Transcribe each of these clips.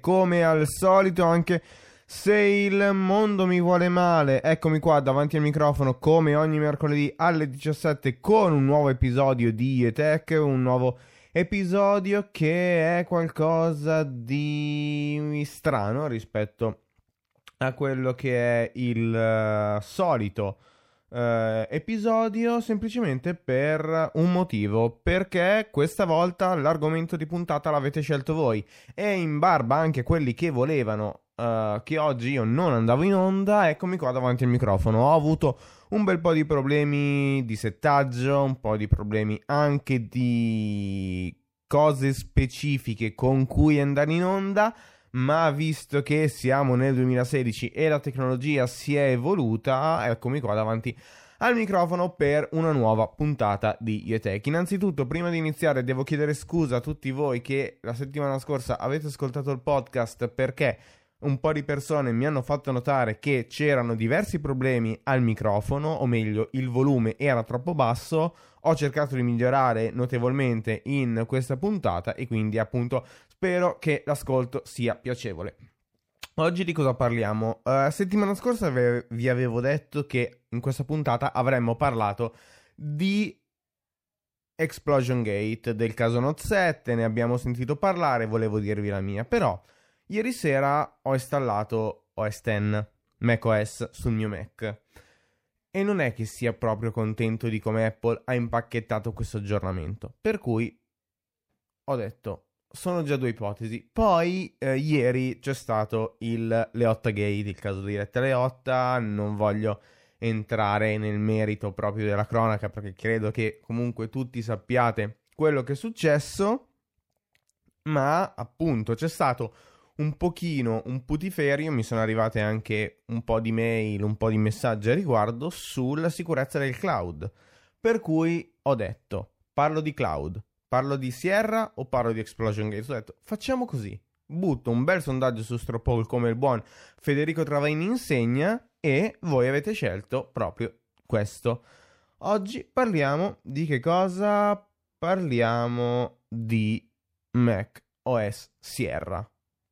Come al solito anche... Se il mondo mi vuole male, eccomi qua davanti al microfono come ogni mercoledì alle 17 con un nuovo episodio di iTech, un nuovo episodio che è qualcosa di strano rispetto a quello che è il solito episodio, semplicemente per un motivo, perché questa volta l'argomento di puntata l'avete scelto voi e in barba anche quelli che volevano che oggi io non andavo in onda. Eccomi qua davanti al microfono. Ho avuto un bel po' di problemi di settaggio, un po' di problemi anche di cose specifiche con cui andare in onda, ma visto che siamo nel 2016 e la tecnologia si è evoluta, eccomi qua davanti al microfono per una nuova puntata di iTech. Innanzitutto, prima di iniziare, devo chiedere scusa a tutti voi che la settimana scorsa avete ascoltato il podcast, perché un po' di persone mi hanno fatto notare che c'erano diversi problemi al microfono, o meglio, il volume era troppo basso. Ho cercato di migliorare notevolmente in questa puntata e quindi appunto spero che l'ascolto sia piacevole. Oggi di cosa parliamo? Settimana scorsa vi avevo detto che in questa puntata avremmo parlato di Explosion Gate, del caso Note 7, ne abbiamo sentito parlare, volevo dirvi la mia, però... Ieri sera ho installato OS X, macOS, sul mio Mac e non è che sia proprio contento di come Apple ha impacchettato questo aggiornamento, per cui ho detto, sono già due ipotesi. Poi ieri c'è stato il Leotta Gate, il caso di Retta Leotta, non voglio entrare nel merito proprio della cronaca perché credo che comunque tutti sappiate quello che è successo, ma appunto c'è stato... un pochino un putiferio, mi sono arrivate anche un po' di mail, un po' di messaggi a riguardo sulla sicurezza del cloud, per cui ho detto, parlo di cloud, parlo di Sierra o parlo di Explosion Gate? Ho detto, facciamo così, butto un bel sondaggio su Stroopole come il buon Federico Travain insegna e voi avete scelto proprio questo. Oggi parliamo di che cosa? Parliamo di macOS Sierra.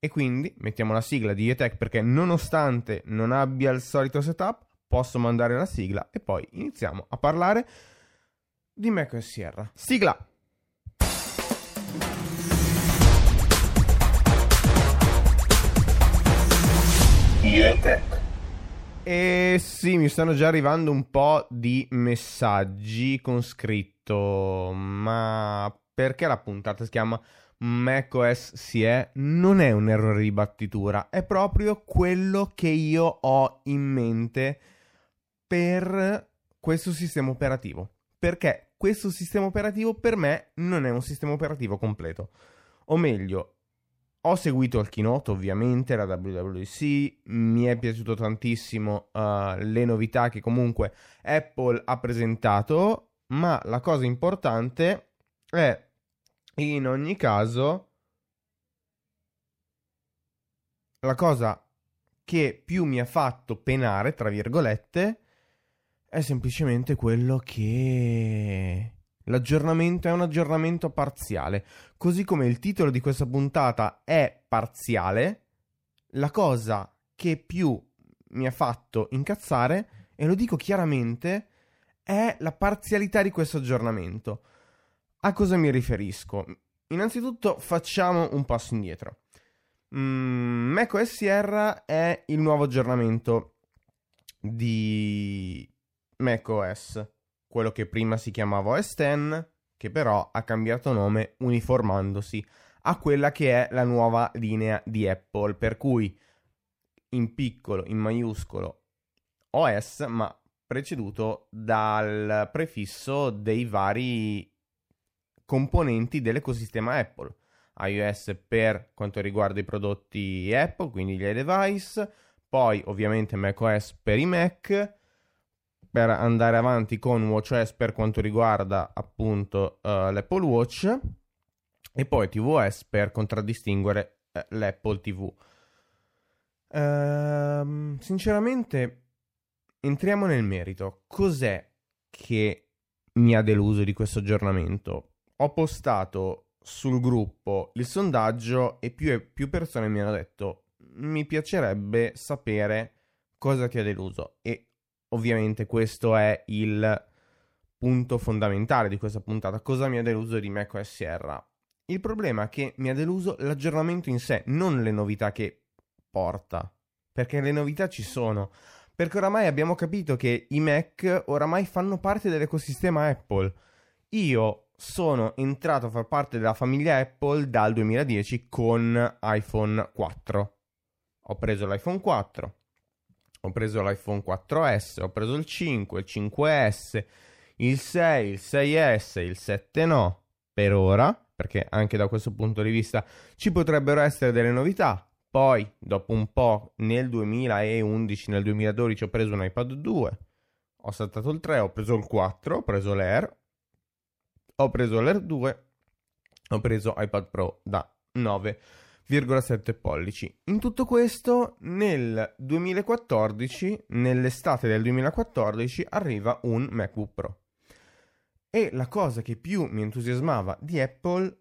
E quindi mettiamo la sigla di iTech, perché nonostante non abbia il solito setup posso mandare la sigla e poi iniziamo a parlare di macOS Sierra. Sigla! iTech. E sì, mi stanno già arrivando un po' di messaggi con scritto, ma perché la puntata si chiama... macOS Sierra? Non è un errore di battitura, è proprio quello che io ho in mente per questo sistema operativo, perché questo sistema operativo per me non è un sistema operativo completo, o meglio, ho seguito il keynote ovviamente, la WWDC, mi è piaciuto tantissimo le novità che comunque Apple ha presentato, ma la cosa importante è... in ogni caso, la cosa che più mi ha fatto penare, tra virgolette, è semplicemente quello che l'aggiornamento è un aggiornamento parziale. Così come il titolo di questa puntata è parziale, la cosa che più mi ha fatto incazzare, e lo dico chiaramente, è la parzialità di questo aggiornamento. A cosa mi riferisco? Innanzitutto facciamo un passo indietro. macOS Sierra è il nuovo aggiornamento di macOS, quello che prima si chiamava OS X, che però ha cambiato nome uniformandosi a quella che è la nuova linea di Apple, per cui in piccolo, in maiuscolo, OS, ma preceduto dal prefisso dei vari componenti dell'ecosistema Apple. iOS per quanto riguarda i prodotti Apple, quindi gli iDevice, poi ovviamente macOS per i Mac, per andare avanti con watchOS per quanto riguarda appunto l'Apple Watch, e poi tvOS per contraddistinguere l'Apple TV. Sinceramente entriamo nel merito. Cos'è che mi ha deluso di questo aggiornamento? Ho postato sul gruppo il sondaggio e più persone mi hanno detto: mi piacerebbe sapere cosa ti ha deluso. E ovviamente questo è il punto fondamentale di questa puntata. Cosa mi ha deluso di macOS Sierra? Il problema è che mi ha deluso l'aggiornamento in sé, non le novità che porta, perché le novità ci sono, perché oramai abbiamo capito che i Mac oramai fanno parte dell'ecosistema Apple. Io sono entrato a far parte della famiglia Apple dal 2010 con iPhone 4. Ho preso l'iPhone 4, ho preso l'iPhone 4S, ho preso il 5, il 5S, il 6, il 6S, il 7 no, per ora, perché anche da questo punto di vista ci potrebbero essere delle novità. Poi, dopo un po', nel 2011, nel 2012 ho preso un iPad 2, ho saltato il 3, ho preso il 4, ho preso l'Air, ho preso l'Air 2, ho preso iPad Pro da 9,7 pollici. In tutto questo, nel 2014, nell'estate del 2014, arriva un MacBook Pro. E la cosa che più mi entusiasmava di Apple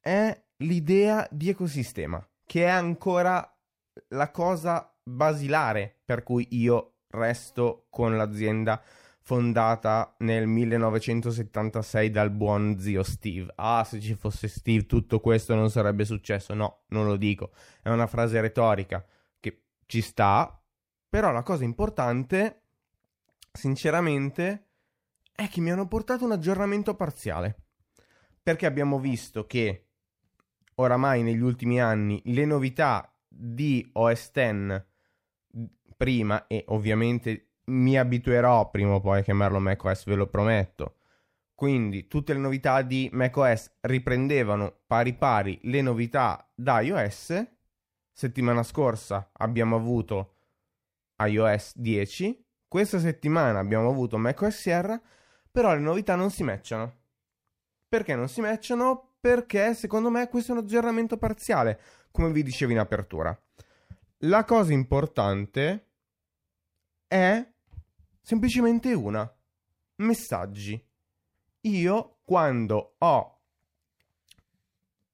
è l'idea di ecosistema, che è ancora la cosa basilare per cui io resto con l'azienda fondata nel 1976 dal buon zio Steve. Ah, se ci fosse Steve tutto questo non sarebbe successo. No, non lo dico. È una frase retorica che ci sta, però la cosa importante, sinceramente, è che mi hanno portato un aggiornamento parziale, perché abbiamo visto che oramai negli ultimi anni le novità di OS X prima, e ovviamente mi abituerò prima o poi a chiamarlo macOS, ve lo prometto, quindi tutte le novità di macOS riprendevano pari pari le novità da iOS. Settimana scorsa abbiamo avuto iOS 10, questa settimana abbiamo avuto macOS Sierra. Però le novità non si matchano. Perché non si matchano? Perché secondo me questo è un aggiornamento parziale, come vi dicevo in apertura. La cosa importante è semplicemente una: messaggi. Io quando ho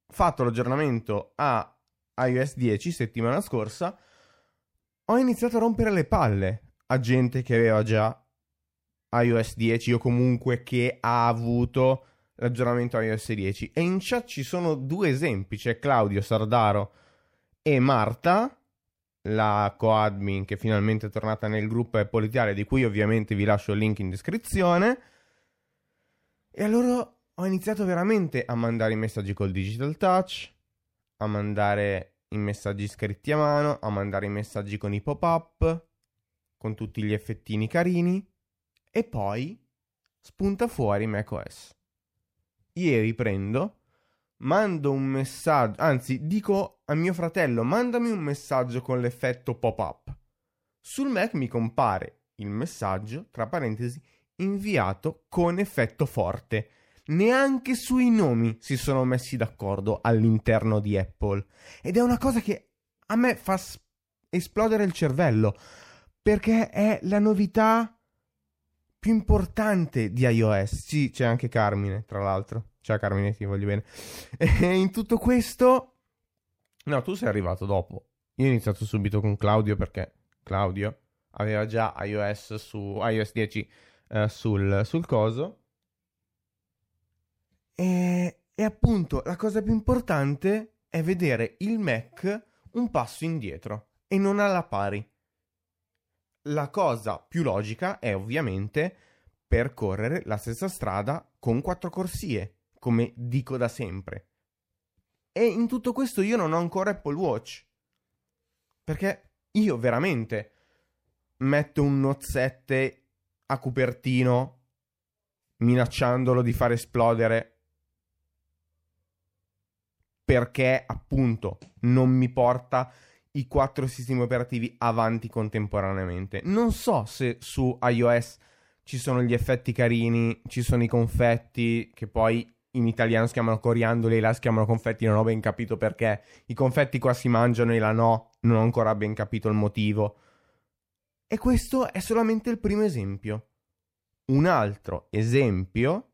fatto l'aggiornamento a iOS 10 settimana scorsa, ho iniziato a rompere le palle a gente che aveva già iOS 10 o comunque che ha avuto l'aggiornamento iOS 10, e in chat ci sono due esempi, c'è Claudio Sardaro e Marta, la co-admin che finalmente è tornata nel gruppo Apple Italia, di cui ovviamente vi lascio il link in descrizione. E allora ho iniziato veramente a mandare i messaggi col digital touch, a mandare i messaggi scritti a mano, a mandare i messaggi con i pop-up, con tutti gli effettini carini. E poi spunta fuori macOS. Ieri prendo, mando un messaggio, anzi dico a mio fratello: mandami un messaggio con l'effetto pop-up. Sul Mac mi compare il messaggio, tra parentesi, inviato con effetto forte. Neanche sui nomi si sono messi d'accordo all'interno di Apple. Ed è una cosa che a me fa esplodere il cervello, perché è la novità più importante di iOS. Sì, c'è anche Carmine, tra l'altro. Ciao Carmine, ti voglio bene. E in tutto questo, no, tu sei arrivato dopo. Io ho iniziato subito con Claudio, perché Claudio aveva già iOS su iOS 10 sul coso. E appunto la cosa più importante è vedere il Mac un passo indietro e non alla pari. La cosa più logica è ovviamente percorrere la stessa strada con quattro corsie, come dico da sempre. E in tutto questo io non ho ancora Apple Watch, perché io veramente metto un Note 7 a Cupertino minacciandolo di far esplodere perché appunto non mi porta i quattro sistemi operativi avanti contemporaneamente. Non so se su iOS ci sono gli effetti carini, ci sono i confetti, che poi in italiano si chiamano coriandoli e là si chiamano confetti, non ho ben capito perché. I confetti qua si mangiano e là no, non ho ancora ben capito il motivo. E questo è solamente il primo esempio. Un altro esempio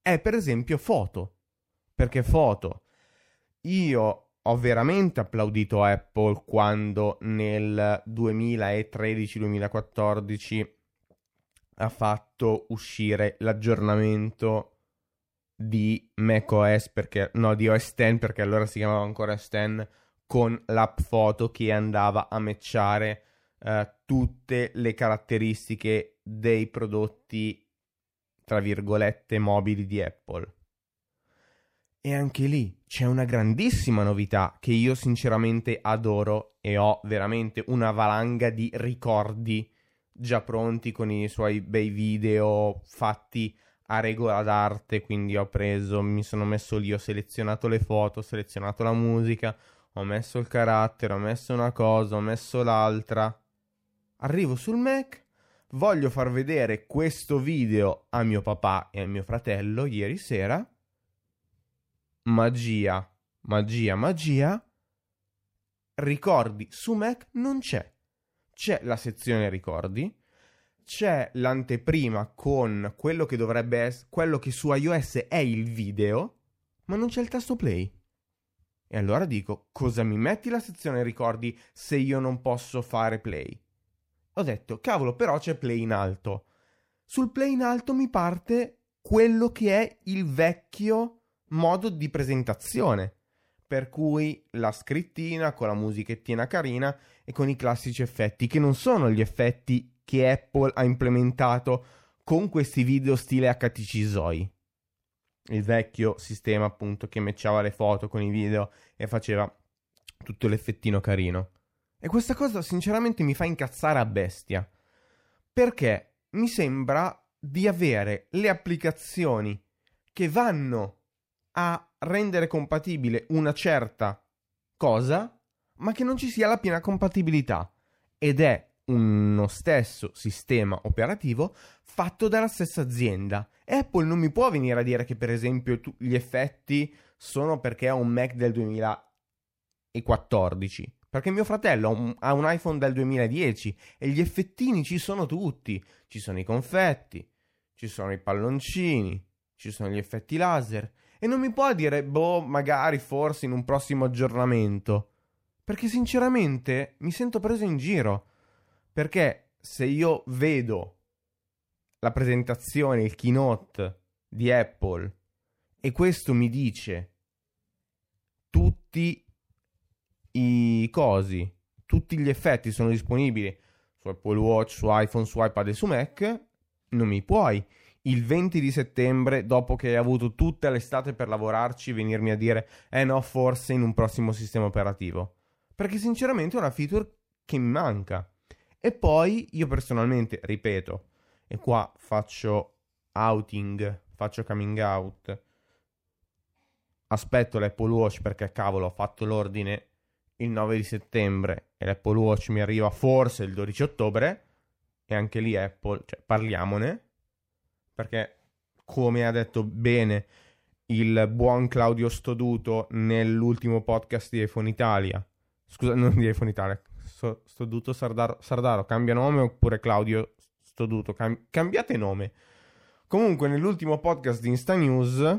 è per esempio foto. Perché foto? Io ho veramente applaudito Apple quando nel 2013-2014 ha fatto uscire l'aggiornamento di macOS, perché no, di OS X, perché allora si chiamava ancora OS X, con l'app foto che andava a matchare tutte le caratteristiche dei prodotti tra virgolette mobili di Apple. E anche lì c'è una grandissima novità che io sinceramente adoro e ho veramente una valanga di ricordi già pronti con i suoi bei video fatti a regola d'arte. Quindi ho preso, mi sono messo lì, ho selezionato le foto, ho selezionato la musica, ho messo il carattere, ho messo una cosa, ho messo l'altra. Arrivo sul Mac, voglio far vedere questo video a mio papà e a mio fratello ieri sera. Magia, magia, magia. Ricordi su Mac non c'è. C'è la sezione ricordi, c'è l'anteprima con quello che dovrebbe essere, quello che su iOS è il video, ma non c'è il tasto play. E allora dico, cosa mi metti la sezione ricordi se io non posso fare play? Ho detto, cavolo, però c'è play in alto. Sul play in alto mi parte quello che è il vecchio modo di presentazione, per cui la scrittina con la musichettina carina e con i classici effetti, che non sono gli effetti che Apple ha implementato con questi video stile HTC Zoe, il vecchio sistema appunto che matchava le foto con i video e faceva tutto l'effettino carino. E questa cosa sinceramente mi fa incazzare a bestia, perché mi sembra di avere le applicazioni che vanno a rendere compatibile una certa cosa, ma che non ci sia la piena compatibilità, ed è uno stesso sistema operativo fatto dalla stessa azienda. Apple non mi può venire a dire che per esempio gli effetti sono perché ho un Mac del 2014, perché mio fratello ha un iPhone del 2010 e gli effettini ci sono tutti, ci sono i confetti, ci sono i palloncini, ci sono gli effetti laser. E non mi può dire, boh, magari, forse, in un prossimo aggiornamento. Perché sinceramente mi sento preso in giro. Perché se io vedo la presentazione, il keynote di Apple, e questo mi dice tutti i cosi, tutti gli effetti sono disponibili su Apple Watch, su iPhone, su iPad e su Mac, non mi puoi il 20 di settembre, dopo che hai avuto tutta l'estate per lavorarci, venirmi a dire, no, forse in un prossimo sistema operativo. Perché sinceramente è una feature che mi manca. E poi io personalmente, ripeto, e qua faccio outing, faccio coming out, aspetto l'Apple Watch perché cavolo ho fatto l'ordine il 9 di settembre e l'Apple Watch mi arriva forse il 12 ottobre, e anche lì Apple, cioè parliamone. Perché, come ha detto bene il buon Claudio Stoduto nell'ultimo podcast di iPhone Italia, scusa, non di iPhone Italia, Stoduto Sardaro, cambia nome, oppure Claudio Stoduto, cambiate nome. Comunque, nell'ultimo podcast di Insta News,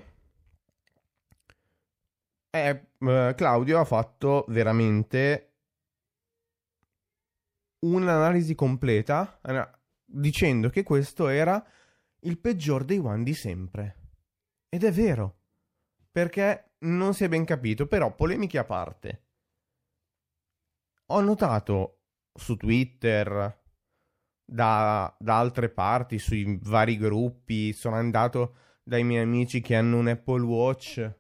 Claudio ha fatto veramente un'analisi completa, dicendo che questo era il peggior dei One di sempre. Ed è vero, perché non si è ben capito. Però, polemiche a parte, ho notato su Twitter, da altre parti, sui vari gruppi, sono andato dai miei amici che hanno un Apple Watch,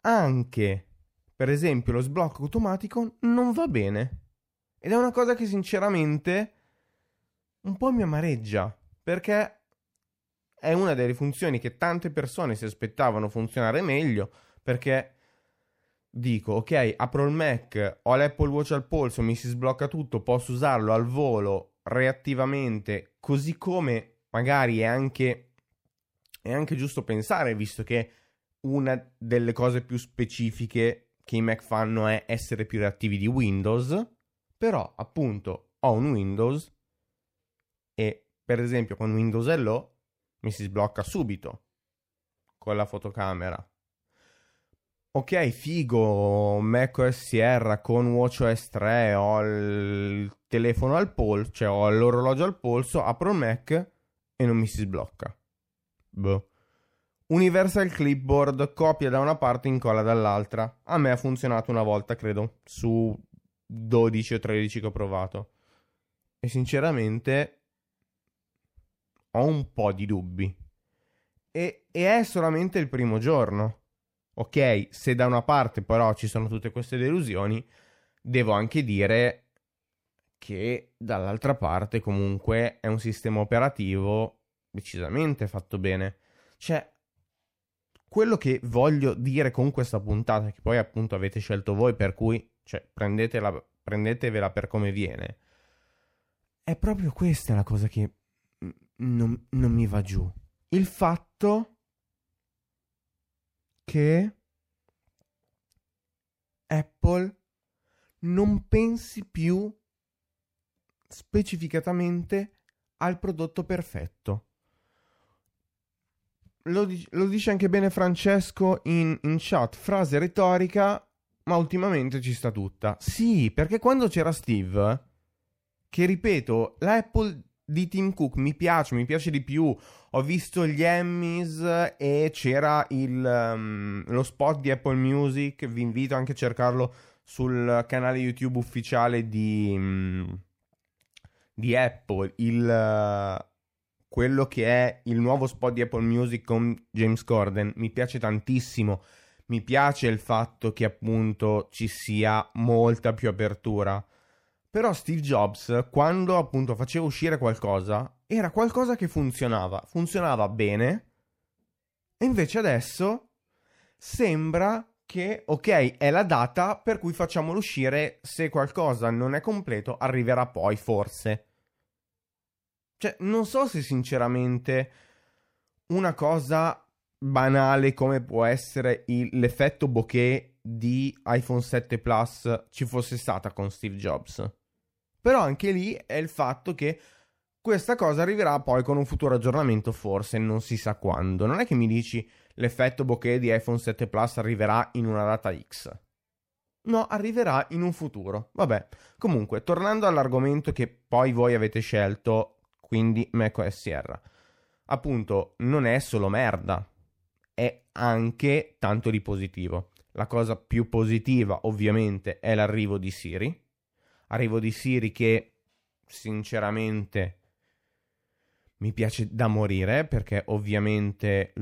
anche per esempio lo sblocco automatico non va bene, ed è una cosa che sinceramente un po' mi amareggia, perché è una delle funzioni che tante persone si aspettavano funzionare meglio, perché dico ok, apro il Mac, ho l'Apple Watch al polso, mi si sblocca tutto, posso usarlo al volo reattivamente, così come magari è anche giusto pensare, visto che una delle cose più specifiche che i Mac fanno è essere più reattivi di Windows. Però appunto ho un Windows e per esempio con Windows Hello mi si sblocca subito con la fotocamera. Ok, figo, macOS Sierra con watchOS 3, ho il telefono al polso, cioè ho l'orologio al polso, apro il Mac e non mi si sblocca. Boh. Universal Clipboard, copia da una parte, incolla dall'altra. A me ha funzionato una volta, credo, su 12 o 13 che ho provato. E sinceramente ho un po' di dubbi. E è solamente il primo giorno. Ok, se da una parte però ci sono tutte queste delusioni, devo anche dire che dall'altra parte comunque è un sistema operativo decisamente fatto bene. Cioè, quello che voglio dire con questa puntata, che poi appunto avete scelto voi, per cui cioè, prendetevela per come viene, è proprio questa la cosa che non mi va giù. Il fatto che Apple non pensi più specificatamente al prodotto perfetto. Lo dice anche bene Francesco in chat, frase retorica, ma ultimamente ci sta tutta. Sì, perché quando c'era Steve, che ripeto, la Apple di Tim Cook mi piace di più. Ho visto gli Emmys e c'era lo spot di Apple Music. Vi invito anche a cercarlo sul canale YouTube ufficiale di Apple, quello che è il nuovo spot di Apple Music con James Corden. Mi piace tantissimo, mi piace il fatto che appunto ci sia molta più apertura. Però Steve Jobs, quando appunto faceva uscire qualcosa, era qualcosa che funzionava bene, e invece adesso sembra che, ok, è la data per cui facciamolo uscire, se qualcosa non è completo arriverà poi, forse. Cioè, non so se sinceramente una cosa banale come può essere l'effetto bokeh di iPhone 7 Plus ci fosse stata con Steve Jobs. Però anche lì è il fatto che questa cosa arriverà poi con un futuro aggiornamento, forse, non si sa quando. Non è che mi dici l'effetto bokeh di iPhone 7 Plus arriverà in una data X. No, arriverà in un futuro. Vabbè, comunque, tornando all'argomento che poi voi avete scelto, quindi macOS Sierra. Appunto, non è solo merda, è anche tanto di positivo. La cosa più positiva, ovviamente, è l'arrivo di Siri. Arrivo di Siri che, sinceramente, mi piace da morire, perché ovviamente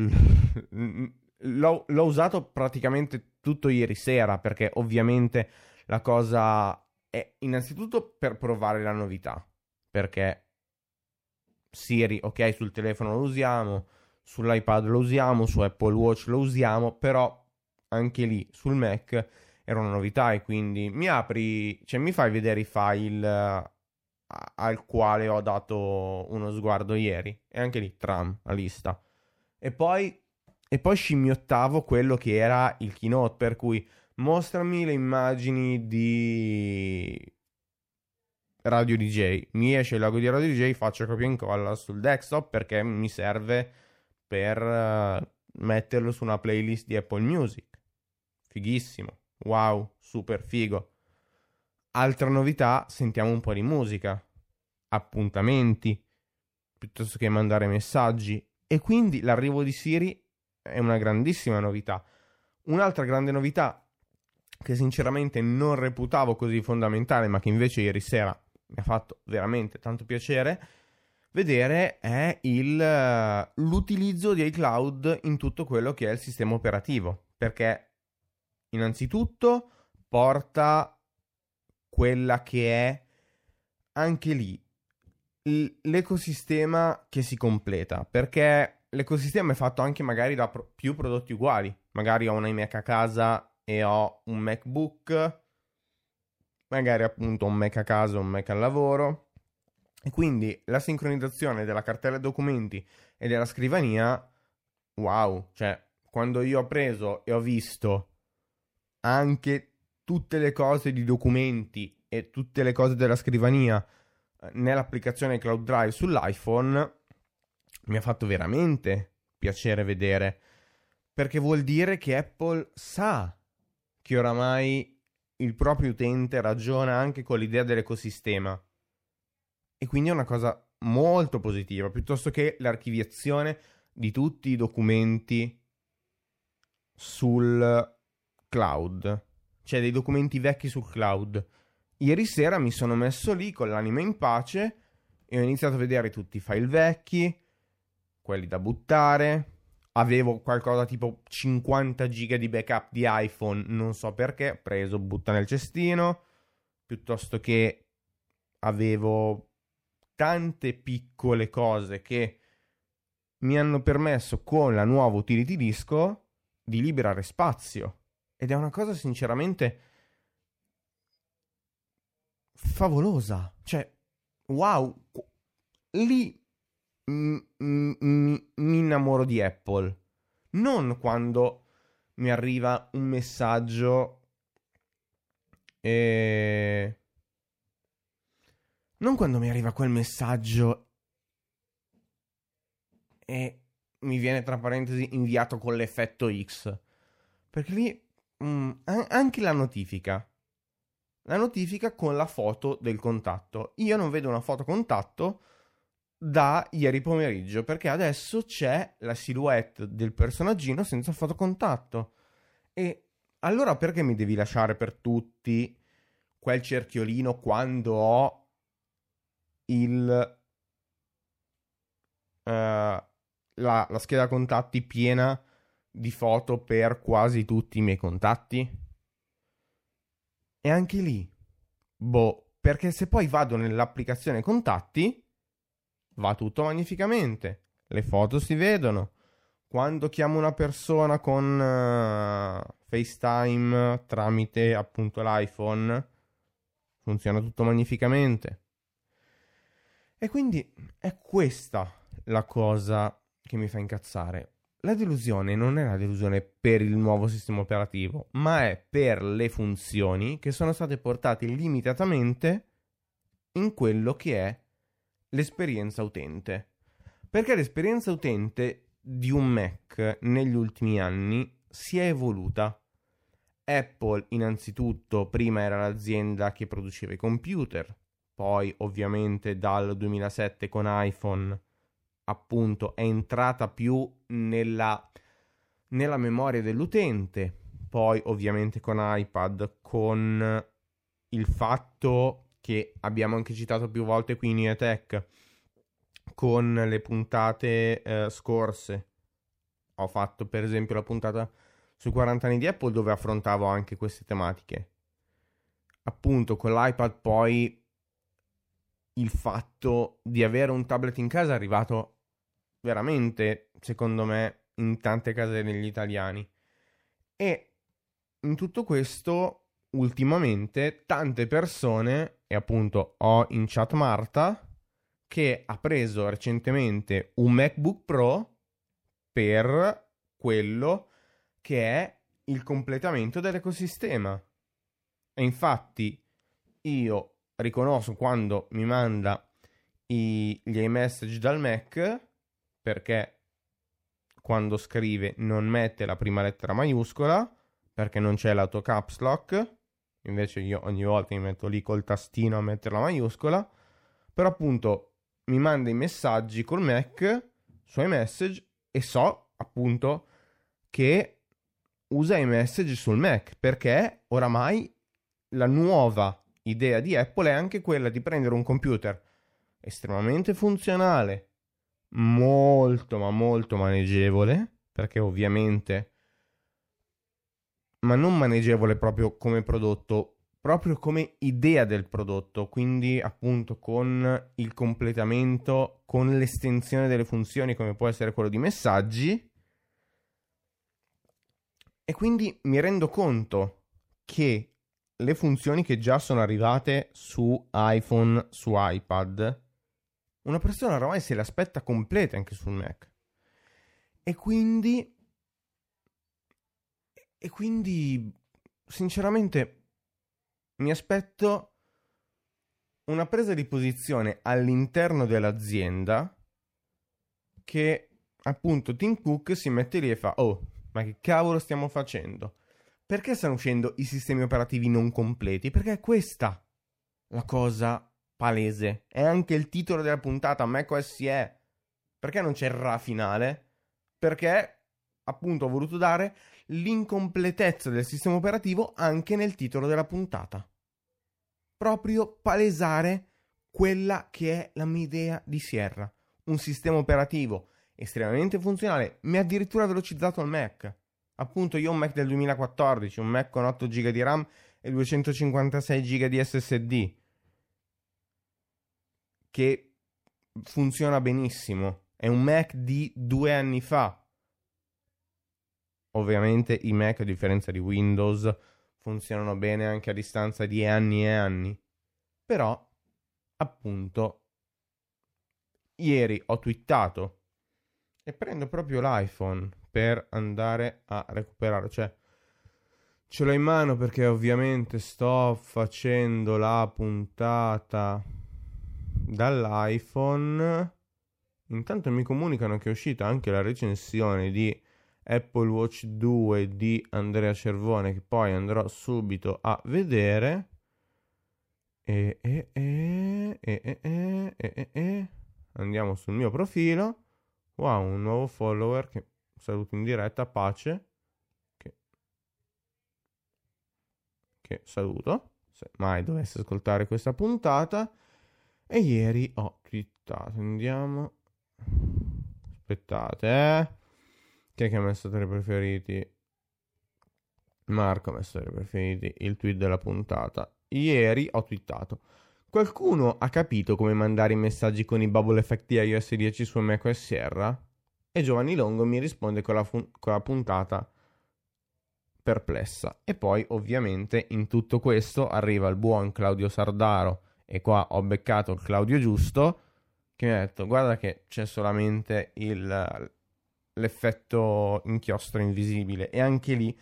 l'ho usato praticamente tutto ieri sera, perché ovviamente la cosa è innanzitutto per provare la novità, perché Siri, ok, sul telefono lo usiamo, sull'iPad lo usiamo, su Apple Watch lo usiamo, però anche lì sul Mac era una novità, e quindi mi apri, cioè mi fai vedere i file al quale ho dato uno sguardo ieri, e anche lì tram la lista. E poi scimmiottavo quello che era il keynote, per cui mostrami le immagini di Radio DJ, mi esce il logo di Radio DJ, faccio copia e incolla sul desktop perché mi serve per metterlo su una playlist di Apple Music. Fighissimo, wow, super figo. Altra novità, sentiamo un po' di musica, appuntamenti, piuttosto che mandare messaggi. E quindi l'arrivo di Siri è una grandissima novità. Un'altra grande novità che sinceramente non reputavo così fondamentale, ma che invece ieri sera mi ha fatto veramente tanto piacere vedere, è l'utilizzo di iCloud in tutto quello che è il sistema operativo, perché innanzitutto porta quella che è anche lì l'ecosistema che si completa, perché l'ecosistema è fatto anche magari da più prodotti uguali. Magari ho un iMac a casa e ho un MacBook, magari appunto un Mac a casa, un Mac al lavoro, e quindi la sincronizzazione della cartella documenti e della scrivania, wow, cioè quando io ho preso e ho visto anche tutte le cose di documenti e tutte le cose della scrivania nell'applicazione Cloud Drive sull'iPhone, mi ha fatto veramente piacere vedere, perché vuol dire che Apple sa che oramai il proprio utente ragiona anche con l'idea dell'ecosistema, e quindi è una cosa molto positiva, piuttosto che l'archiviazione di tutti i documenti sul cloud, cioè dei documenti vecchi sul cloud. Ieri sera mi sono messo lì con l'anima in pace e ho iniziato a vedere tutti i file vecchi, quelli da buttare. Avevo qualcosa tipo 50 giga di backup di iPhone, non so perché, preso, butta nel cestino, piuttosto che avevo tante piccole cose che mi hanno permesso con la nuova utility disco di liberare spazio, ed è una cosa sinceramente favolosa, cioè wow, lì mi innamoro di Apple. Non quando mi arriva un messaggio e... non quando mi arriva quel messaggio e mi viene tra parentesi inviato con l'effetto X, perché lì anche la notifica con la foto del contatto, io non vedo una foto contatto da ieri pomeriggio, perché adesso c'è la silhouette del personaggino senza fotocontatto. E allora perché mi devi lasciare per tutti quel cerchiolino quando ho la scheda contatti piena di foto per quasi tutti i miei contatti? E anche lì, perché se poi vado nell'applicazione contatti va tutto magnificamente, le foto si vedono, quando chiamo una persona con FaceTime tramite appunto l'iPhone funziona tutto magnificamente. E quindi è questa la cosa che mi fa incazzare. La delusione non è la delusione per il nuovo sistema operativo, ma è per le funzioni che sono state portate limitatamente in quello che è l'esperienza utente, perché l'esperienza utente di un Mac negli ultimi anni si è evoluta. Apple innanzitutto prima era l'azienda che produceva i computer, poi ovviamente dal 2007 con iPhone appunto è entrata più nella memoria dell'utente, poi ovviamente con iPad, con il fatto che abbiamo anche citato più volte qui in iTech, con le puntate scorse. Ho fatto per esempio la puntata sui 40 anni di Apple dove affrontavo anche queste tematiche. Appunto con l'iPad poi il fatto di avere un tablet in casa è arrivato veramente, secondo me, in tante case degli italiani. E in tutto questo ultimamente tante persone, e appunto ho in chat Marta che ha preso recentemente un MacBook Pro per quello che è il completamento dell'ecosistema, e infatti io riconosco quando mi manda gli iMessage dal Mac, perché quando scrive non mette la prima lettera maiuscola perché non c'è l'auto caps lock. Invece io ogni volta mi metto lì col tastino a mettere la maiuscola, però appunto mi manda i messaggi col Mac su iMessage e so appunto che usa iMessage sul Mac, perché oramai la nuova idea di Apple è anche quella di prendere un computer estremamente funzionale, molto ma molto maneggevole, perché ovviamente... ma non maneggevole proprio come prodotto, proprio come idea del prodotto, quindi appunto con il completamento, con l'estensione delle funzioni come può essere quello di messaggi, E quindi mi rendo conto che le funzioni che già sono arrivate su iPhone, su iPad, una persona ormai se le aspetta complete anche sul Mac. E quindi sinceramente mi aspetto una presa di posizione all'interno dell'azienda che appunto Tim Cook si mette lì e fa: oh, ma che cavolo stiamo facendo? Perché stanno uscendo i sistemi operativi non completi? Perché è questa la cosa palese. È anche il titolo della puntata, macOS Sierra. Perché non c'è il Ra finale? Perché appunto ho voluto dare l'incompletezza del sistema operativo anche nel titolo della puntata. Proprio palesare quella che è la mia idea di Sierra. Un sistema operativo estremamente funzionale, mi ha addirittura velocizzato il Mac. Appunto, io ho un Mac del 2014, un Mac con 8 GB di RAM e 256 GB di SSD, che funziona benissimo. È un Mac di 2 anni fa. Ovviamente i Mac, a differenza di Windows, funzionano bene anche a distanza di anni e anni. Però, appunto, ieri ho twittato e prendo proprio l'iPhone per andare a recuperare. Cioè, ce l'ho in mano perché ovviamente sto facendo la puntata dall'iPhone. Intanto mi comunicano che è uscita anche la recensione di Apple Watch 2 di Andrea Cervone, che poi andrò subito a vedere. Andiamo sul mio profilo. Wow, un nuovo follower che saluto in diretta, pace. Che saluto, se mai dovesse ascoltare questa puntata. E ieri ho twittato, andiamo. Aspettate, Chi è che ha messo tra i preferiti? Marco ha messo tra i preferiti il tweet della puntata. Ieri ho twittato: qualcuno ha capito come mandare i messaggi con i bubble effect di iOS 10 su macOS Sierra? E Giovanni Longo mi risponde con la puntata perplessa. E poi ovviamente in tutto questo arriva il buon Claudio Sardaro, e qua ho beccato il Claudio giusto, che mi ha detto: guarda che c'è solamente l'effetto inchiostro invisibile, e anche lì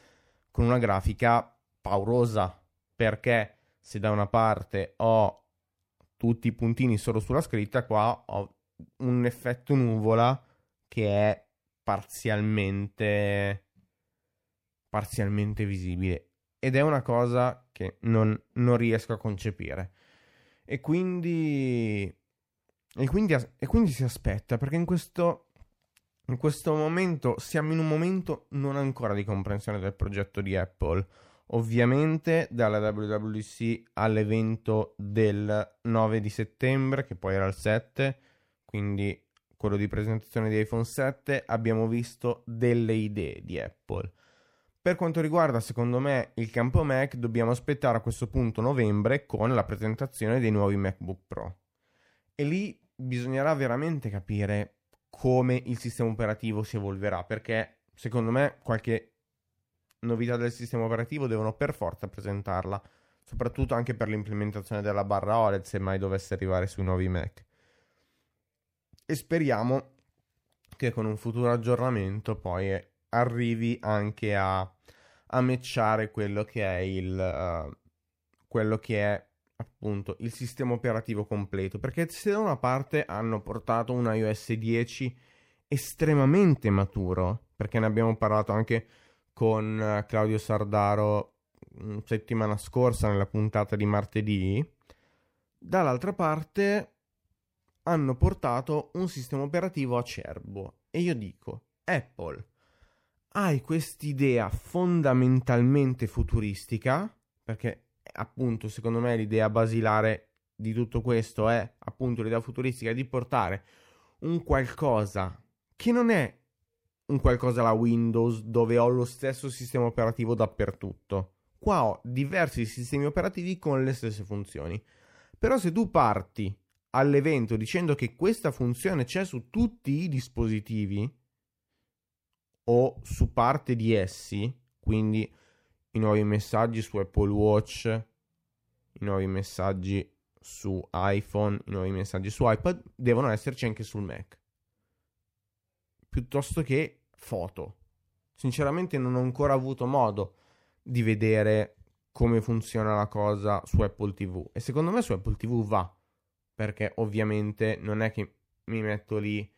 con una grafica paurosa, perché se da una parte ho tutti i puntini solo sulla scritta, qua ho un effetto nuvola che è parzialmente visibile, ed è una cosa che non riesco a concepire, e quindi si aspetta, perché in questo momento siamo in un momento non ancora di comprensione del progetto di Apple. Ovviamente dalla WWDC all'evento del 9 di settembre, che poi era il 7, quindi quello di presentazione di iPhone 7, abbiamo visto delle idee di Apple. Per quanto riguarda, secondo me, il campo Mac, dobbiamo aspettare a questo punto novembre con la presentazione dei nuovi MacBook Pro. E lì bisognerà veramente capire come il sistema operativo si evolverà, perché secondo me qualche novità del sistema operativo devono per forza presentarla, soprattutto anche per l'implementazione della barra OLED, se mai dovesse arrivare sui nuovi Mac. E speriamo che con un futuro aggiornamento poi arrivi anche a matchare quello che è appunto il sistema operativo completo, perché se da una parte hanno portato un iOS 10 estremamente maturo, perché ne abbiamo parlato anche con Claudio Sardaro settimana scorsa nella puntata di martedì, dall'altra parte hanno portato un sistema operativo acerbo, e io dico: Apple, hai quest'idea fondamentalmente futuristica, perché appunto secondo me l'idea basilare di tutto questo è appunto l'idea futuristica di portare un qualcosa che non è un qualcosa alla Windows, dove ho lo stesso sistema operativo dappertutto. Qua ho diversi sistemi operativi con le stesse funzioni. Però se tu parti all'evento dicendo che questa funzione c'è su tutti i dispositivi o su parte di essi, quindi i nuovi messaggi su Apple Watch, i nuovi messaggi su iPhone, i nuovi messaggi su iPad devono esserci anche sul Mac, piuttosto che foto. Sinceramente non ho ancora avuto modo di vedere come funziona la cosa su Apple TV, e secondo me su Apple TV va, perché ovviamente non è che mi metto lì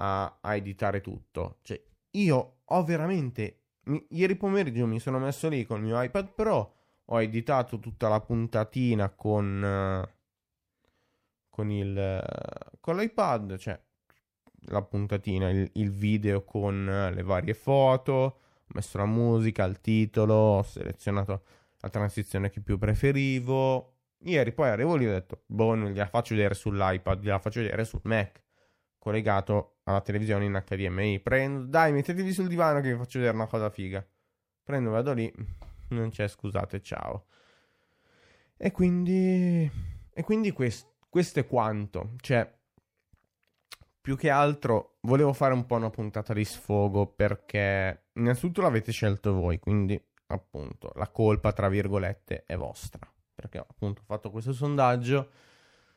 a editare tutto. Cioè, io ho veramente, ieri pomeriggio mi sono messo lì con il mio iPad Pro, ho editato tutta la puntatina con l'iPad, cioè la puntatina, il video con le varie foto, ho messo la musica, il titolo, ho selezionato la transizione che più preferivo. Ieri poi arrivo lì e ho detto, boh, non gliela faccio vedere sull'iPad, gliela faccio vedere sul Mac, collegato alla televisione in HDMI. Prendo, dai, mettetevi sul divano che vi faccio vedere una cosa figa. Prendo, vado lì, non c'è, scusate, ciao. E quindi questo è quanto. Cioè, più che altro volevo fare un po' una puntata di sfogo, perché innanzitutto l'avete scelto voi, quindi appunto la colpa, tra virgolette, è vostra, perché appunto ho fatto questo sondaggio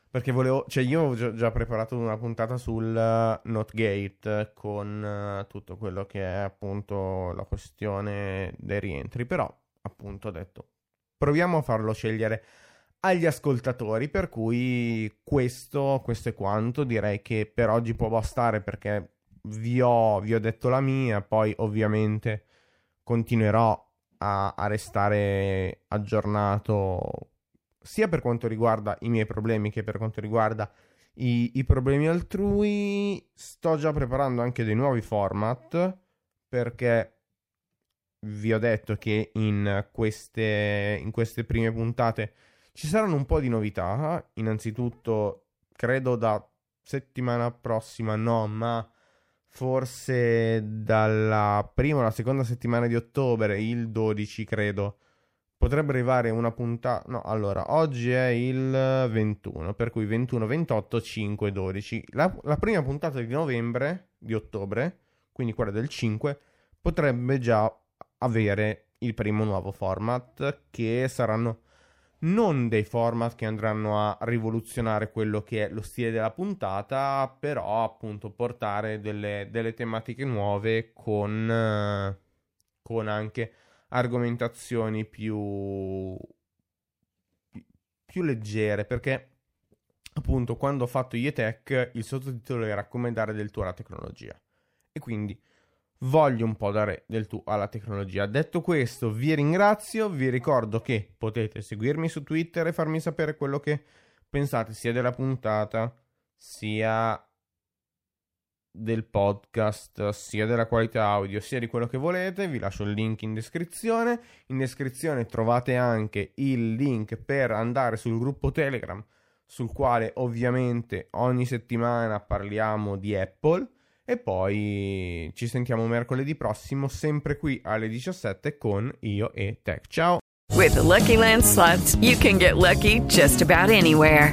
perché volevo, cioè io ho già preparato una puntata sul Notegate con tutto quello che è appunto la questione dei rientri, però appunto ho detto proviamo a farlo scegliere agli ascoltatori, per cui questo è quanto. Direi che per oggi può bastare, perché vi ho detto la mia, poi ovviamente continuerò a restare aggiornato sia per quanto riguarda i miei problemi che per quanto riguarda i problemi altrui. Sto già preparando anche dei nuovi format, perché vi ho detto che in queste prime puntate ci saranno un po' di novità. Innanzitutto credo da settimana prossima, no, ma forse dalla prima o la seconda settimana di ottobre, il 12 credo, potrebbe arrivare una puntata. No, allora, oggi è il 21, per cui 21, 28, 5, 12. La prima puntata di novembre, di ottobre, quindi quella del 5, potrebbe già avere il primo nuovo format, che saranno non dei format che andranno a rivoluzionare quello che è lo stile della puntata, però appunto portare delle tematiche nuove con anche argomentazioni più leggere, perché appunto quando ho fatto iTech il sottotitolo era come dare del tuo alla tecnologia, e quindi voglio un po' dare del tu alla tecnologia. Detto questo, vi ringrazio, vi ricordo che potete seguirmi su Twitter e farmi sapere quello che pensate sia della puntata, sia del podcast, sia della qualità audio, sia di quello che volete. Vi lascio il link in descrizione. In descrizione trovate anche il link per andare sul gruppo Telegram, sul quale ovviamente ogni settimana parliamo di Apple, e poi ci sentiamo mercoledì prossimo, sempre qui alle 17 con Io e Tech. Ciao. With the Lucky Land Slots, you can get lucky just about anywhere.